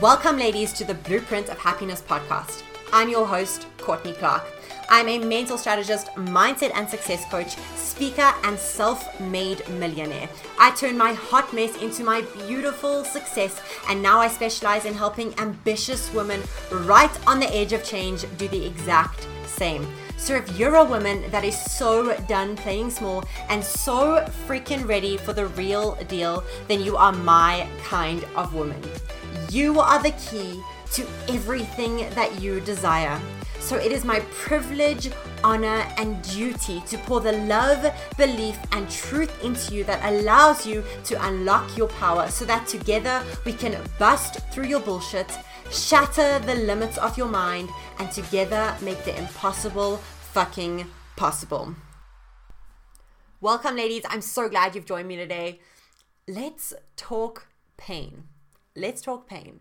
Welcome, ladies, to the Blueprint of Happiness podcast. I'm your host, Courtney Clark. I'm a mental strategist, mindset and success coach, speaker, and self-made millionaire. I turned my hot mess into my beautiful success, and now I specialize in helping ambitious women right on the edge of change do the exact same. So if you're a woman that is so done playing small and so freaking ready for the real deal, then you are my kind of woman. You are the key to everything that you desire. So it is my privilege, honor, and duty to pour the love, belief, and truth into you that allows you to unlock your power so that together we can bust through your bullshit, shatter the limits of your mind, and together make the impossible fucking possible. Welcome, ladies. I'm so glad you've joined me today. Let's talk pain. Let's talk pain.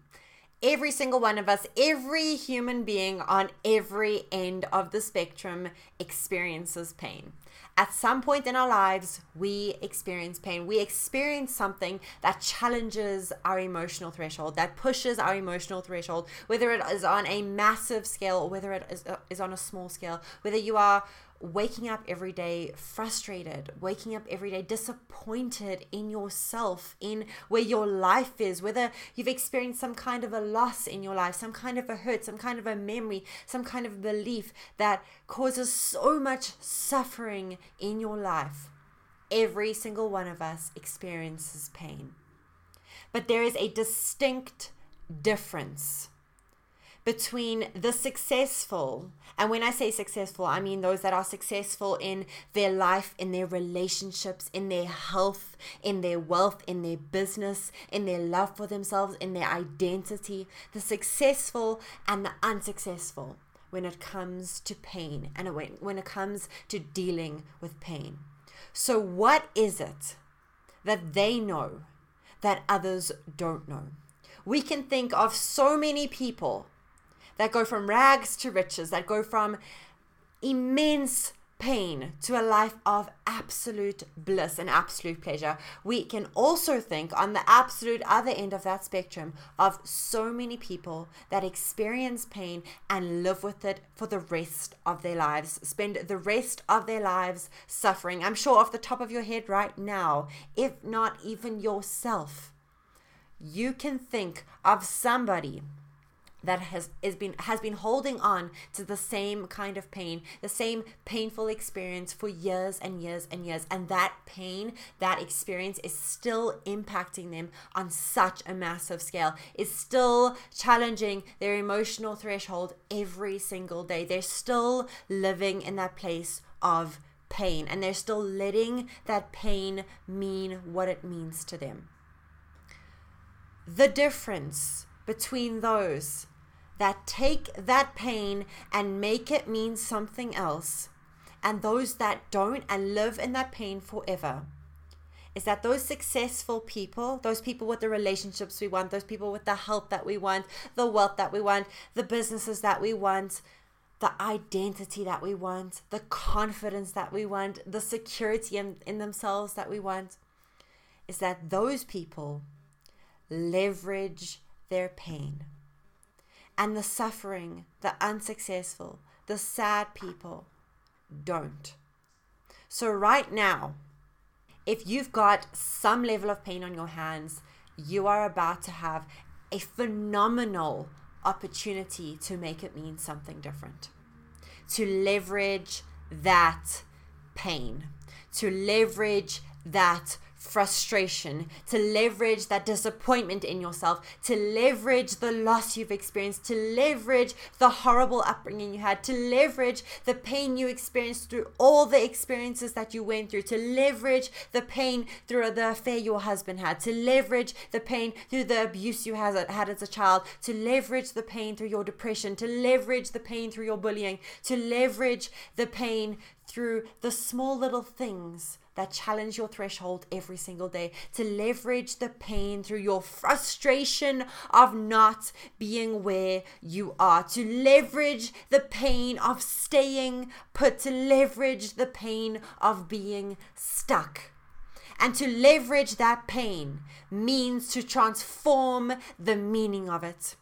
Every single one of us, every human being on every end of the spectrum experiences pain. At some point in our lives, we experience pain. We experience something that challenges our emotional threshold, that pushes our emotional threshold, whether it is on a massive scale or whether it is on a small scale, whether you are waking up every day frustrated, waking up every day disappointed in yourself, in where your life is, whether you've experienced some kind of a loss in your life, some kind of a hurt, some kind of a memory, some kind of belief that causes so much suffering in your life. Every single one of us experiences pain. But there is a distinct difference between the successful, and when I say successful, I mean those that are successful in their life, in their relationships, in their health, in their wealth, in their business, in their love for themselves, in their identity, the successful and the unsuccessful when it comes to pain and when it comes to dealing with pain. So what is it that they know that others don't know? We can think of so many people that go from rags to riches, that go from immense pain to a life of absolute bliss and absolute pleasure. We can also think on the absolute other end of that spectrum of so many people that experience pain and live with it for the rest of their lives, spend the rest of their lives suffering. I'm sure off the top of your head right now, if not even yourself, you can think of somebody that has been holding on to the same kind of pain, the same painful experience for years and years and years. And that pain, that experience is still impacting them on such a massive scale. It's still challenging their emotional threshold every single day. They're still living in that place of pain, and they're still letting that pain mean what it means to them. The difference between those that take that pain and make it mean something else, and those that don't and live in that pain forever, is that those successful people, those people with the relationships we want, those people with the health that we want, the wealth that we want, the businesses that we want, the identity that we want, the confidence that we want, the security in themselves that we want, is that those people leverage their pain. And the suffering, the unsuccessful, the sad people don't. So right now, if you've got some level of pain on your hands, you are about to have a phenomenal opportunity to make it mean something different, to leverage that pain, to leverage that frustration, to leverage that disappointment in yourself, to leverage the loss you've experienced, to leverage the horrible upbringing you had, to leverage the pain you experienced through all the experiences that you went through, to leverage the pain through the affair your husband had, to leverage the pain through the abuse you had as a child, to leverage the pain through your depression, to leverage the pain through your bullying, to leverage the pain through the small little things that challenge your threshold every single day, to leverage the pain through your frustration of not being where you are, to leverage the pain of staying put, to leverage the pain of being stuck. And to leverage that pain means to transform the meaning of it,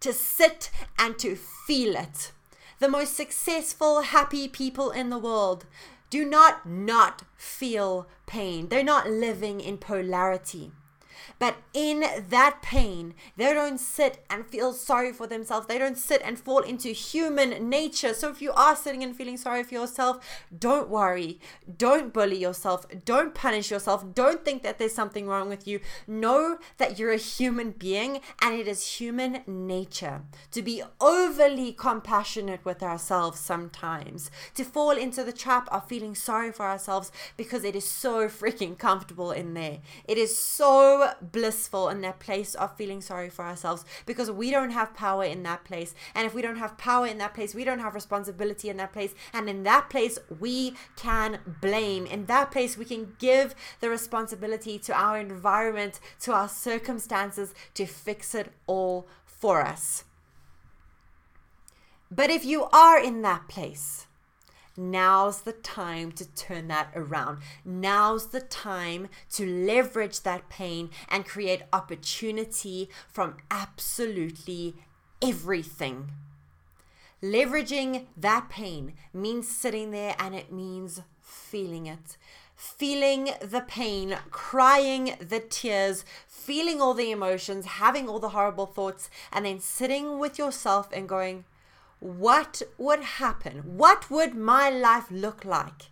to sit and to feel it. The most successful, happy people in the world do not feel pain. They're not living in polarity. But in that pain, they don't sit and feel sorry for themselves. They don't sit and fall into human nature. So if you are sitting and feeling sorry for yourself, don't worry. Don't bully yourself. Don't punish yourself. Don't think that there's something wrong with you. Know that you're a human being, and it is human nature to be overly compassionate with ourselves sometimes, to fall into the trap of feeling sorry for ourselves because it is so freaking comfortable in there. It is so blissful in that place of feeling sorry for ourselves, because we don't have power in that place, and if we don't have power in that place, we don't have responsibility in that place, and in that place we can blame, in that place we can give the responsibility to our environment, to our circumstances, to fix it all for us. But if you are in that place, now's the time to turn that around. Now's the time to leverage that pain and create opportunity from absolutely everything. Leveraging that pain means sitting there, and it means feeling it. Feeling the pain, crying the tears, feeling all the emotions, having all the horrible thoughts, and then sitting with yourself and going, what would happen? What would my life look like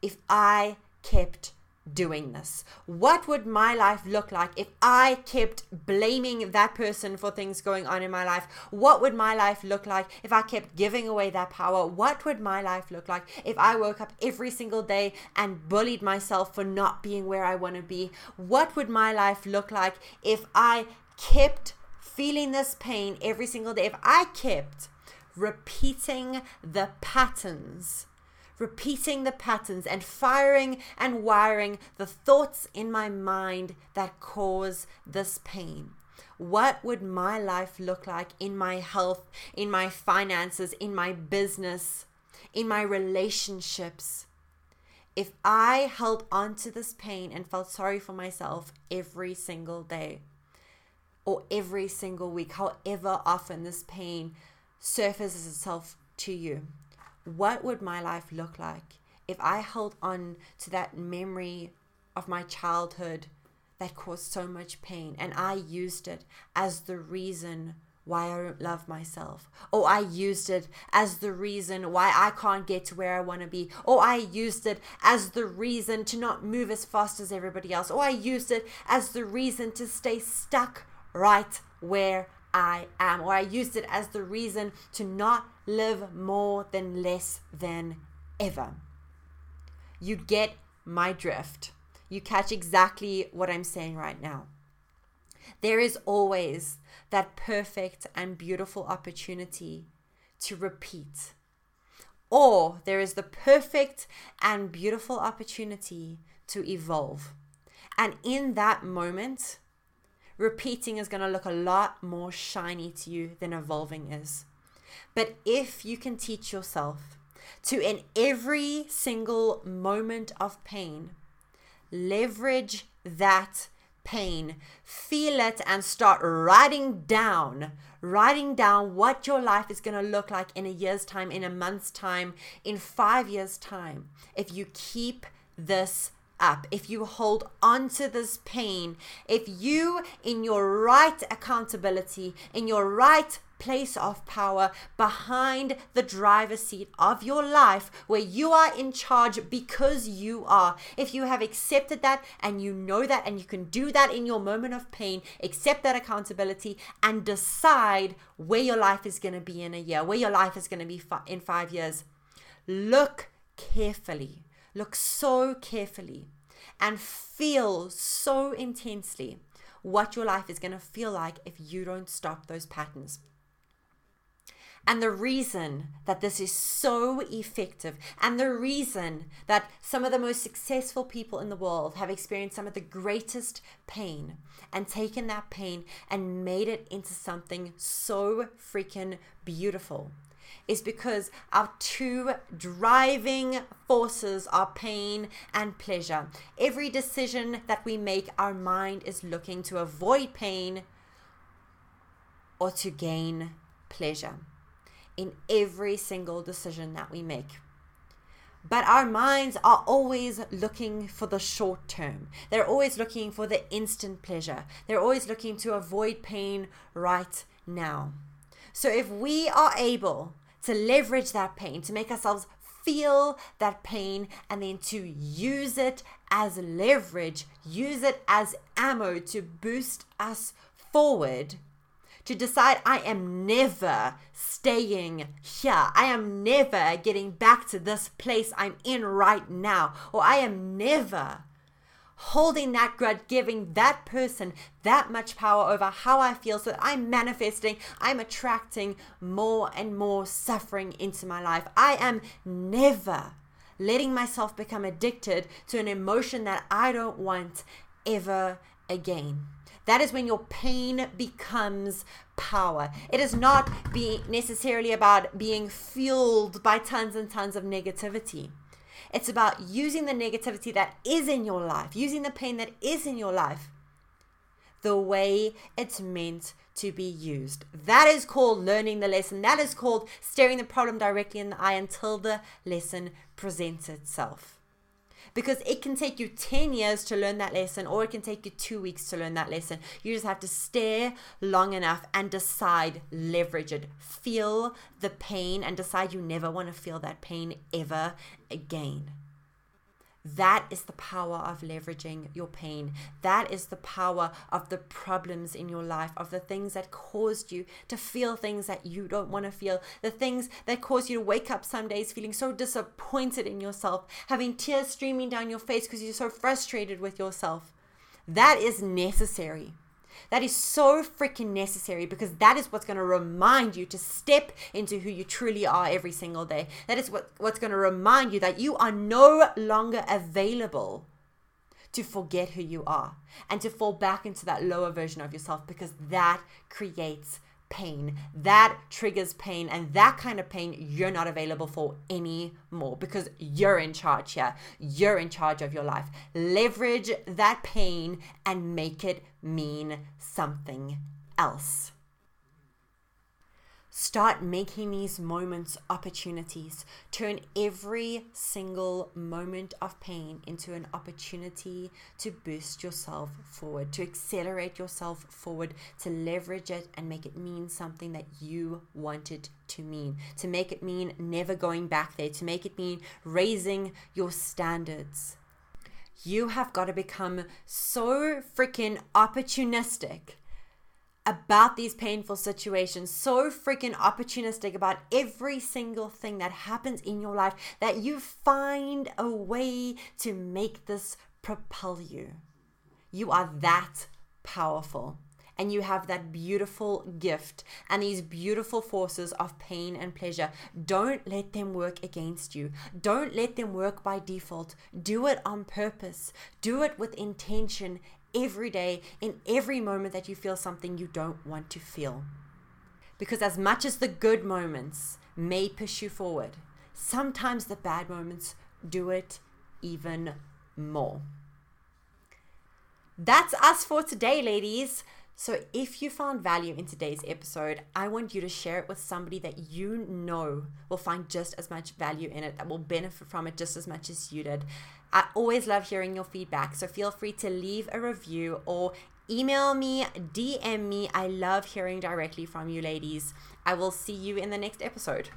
if I kept doing this? What would my life look like if I kept blaming that person for things going on in my life? What would my life look like if I kept giving away that power? What would my life look like if I woke up every single day and bullied myself for not being where I want to be? What would my life look like if I kept feeling this pain every single day? If I kept repeating the patterns, and firing and wiring the thoughts in my mind that cause this pain. What would my life look like in my health, in my finances, in my business, in my relationships, if I held on to this pain and felt sorry for myself every single day or every single week, however often this pain surfaces itself to you? What would my life look like if I held on to that memory of my childhood that caused so much pain, and I used it as the reason why I don't love myself, or I used it as the reason why I can't get to where I want to be, or I used it as the reason to not move as fast as everybody else, or I used it as the reason to stay stuck right where I am, or I used it as the reason to not live more than less than ever. You get my drift. You catch exactly what I'm saying right now. There is always that perfect and beautiful opportunity to repeat, or there is the perfect and beautiful opportunity to evolve. And in that moment, repeating is going to look a lot more shiny to you than evolving is. But if you can teach yourself to, in every single moment of pain, leverage that pain, feel it, and start writing down what your life is going to look like in a year's time, in a month's time, in 5 years' time, if you keep this up, if you hold on to this pain, if you, in your right accountability, in your right place of power, behind the driver's seat of your life, where you are in charge because you are, if you have accepted that and you know that and you can do that in your moment of pain, accept that accountability and decide where your life is going to be in a year, where your life is going to be in 5 years. Look so carefully and feel so intensely what your life is going to feel like if you don't stop those patterns. And the reason that this is so effective, and the reason that some of the most successful people in the world have experienced some of the greatest pain and taken that pain and made it into something so freaking beautiful, is because our two driving forces are pain and pleasure. Every decision that we make, our mind is looking to avoid pain or to gain pleasure in every single decision that we make. But our minds are always looking for the short term. They're always looking for the instant pleasure. They're always looking to avoid pain right now. So if we are able to leverage that pain, to make ourselves feel that pain, and then to use it as leverage, use it as ammo to boost us forward, to decide I am never staying here. I am never getting back to this place I'm in right now. Or I am never holding that grudge, giving that person that much power over how I feel, so that I'm manifesting, I'm attracting more and more suffering into my life. I am never letting myself become addicted to an emotion that I don't want ever again. That is when your pain becomes power. It is not necessarily about being fueled by tons and tons of negativity. It's about using the negativity that is in your life, using the pain that is in your life, the way it's meant to be used. That is called learning the lesson. That is called staring the problem directly in the eye until the lesson presents itself. Because it can take you 10 years to learn that lesson, or it can take you 2 weeks to learn that lesson. You just have to stare long enough and decide, leverage it. Feel the pain and decide you never want to feel that pain ever again. That is the power of leveraging your pain. That is the power of the problems in your life, of the things that caused you to feel things that you don't want to feel, the things that cause you to wake up some days feeling so disappointed in yourself, having tears streaming down your face because you're so frustrated with yourself. That is necessary. That is so freaking necessary, because that is what's going to remind you to step into who you truly are every single day. That is what's going to remind you that you are no longer available to forget who you are and to fall back into that lower version of yourself, because that creates pain. That triggers pain, and that kind of pain you're not available for anymore, because you're in charge here. You're in charge of your life. Leverage that pain and make it mean something else. Start making these moments opportunities. Turn every single moment of pain into an opportunity to boost yourself forward, to accelerate yourself forward, to leverage it and make it mean something that you wanted to mean, to make it mean never going back there, to make it mean raising your standards. You have got to become so freaking opportunistic about these painful situations, so freaking opportunistic about every single thing that happens in your life, that you find a way to make this propel you. You are that powerful, and you have that beautiful gift, and these beautiful forces of pain and pleasure. Don't let them work against you. Don't let them work by default. Do it on purpose. Do it with intention. Every day, in every moment that you feel something you don't want to feel. Because as much as the good moments may push you forward, sometimes the bad moments do it even more. That's us for today, ladies. So if you found value in today's episode, I want you to share it with somebody that you know will find just as much value in it, that will benefit from it just as much as you did. I always love hearing your feedback, so feel free to leave a review or email me, DM me. I love hearing directly from you, ladies. I will see you in the next episode.